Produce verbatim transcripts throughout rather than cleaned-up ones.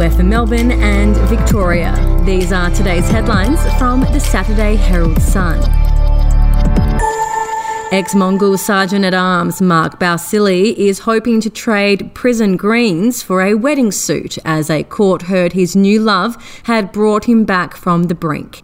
We're for Melbourne and Victoria. These are today's headlines from the Saturday Herald Sun. Ex-Mongol Sergeant-at-Arms Mark Balsillie is hoping to trade prison greens for a wedding suit as a court heard his new love had brought him back from the brink.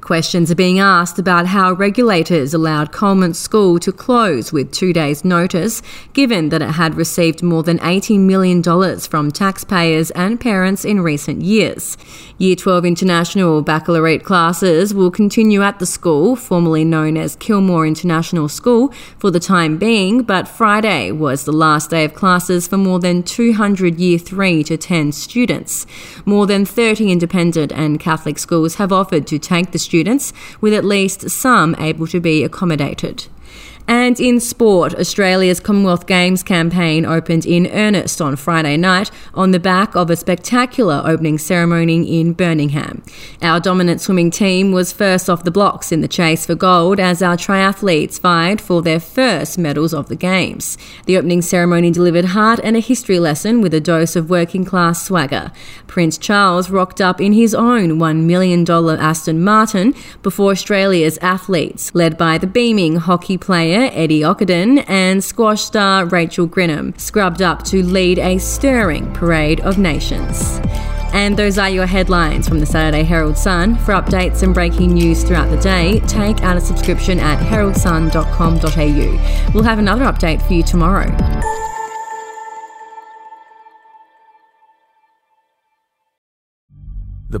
Questions are being asked about how regulators allowed Colmont School to close with two days' notice, given that it had received more than eighty million dollars from taxpayers and parents in recent years. Year twelve International Baccalaureate classes will continue at the school, formerly known as Kilmore International School, for the time being, but Friday was the last day of classes for more than two hundred Year three to ten students. More than thirty independent and Catholic schools have offered to take the students students, with at least some able to be accommodated. And in sport, Australia's Commonwealth Games campaign opened in earnest on Friday night on the back of a spectacular opening ceremony in Birmingham. Our dominant swimming team was first off the blocks in the chase for gold as our triathletes vied for their first medals of the Games. The opening ceremony delivered heart and a history lesson with a dose of working-class swagger. Prince Charles rocked up in his own one million dollars Aston Martin before Australia's athletes, led by the beaming hockey player Eddie Ockerdon and squash star Rachel Grinham, scrubbed up to lead a stirring parade of nations. And those are your headlines from the Saturday Herald Sun. For updates and breaking news throughout the day, take out a subscription at herald sun dot com dot a u. We'll have another update for you tomorrow. The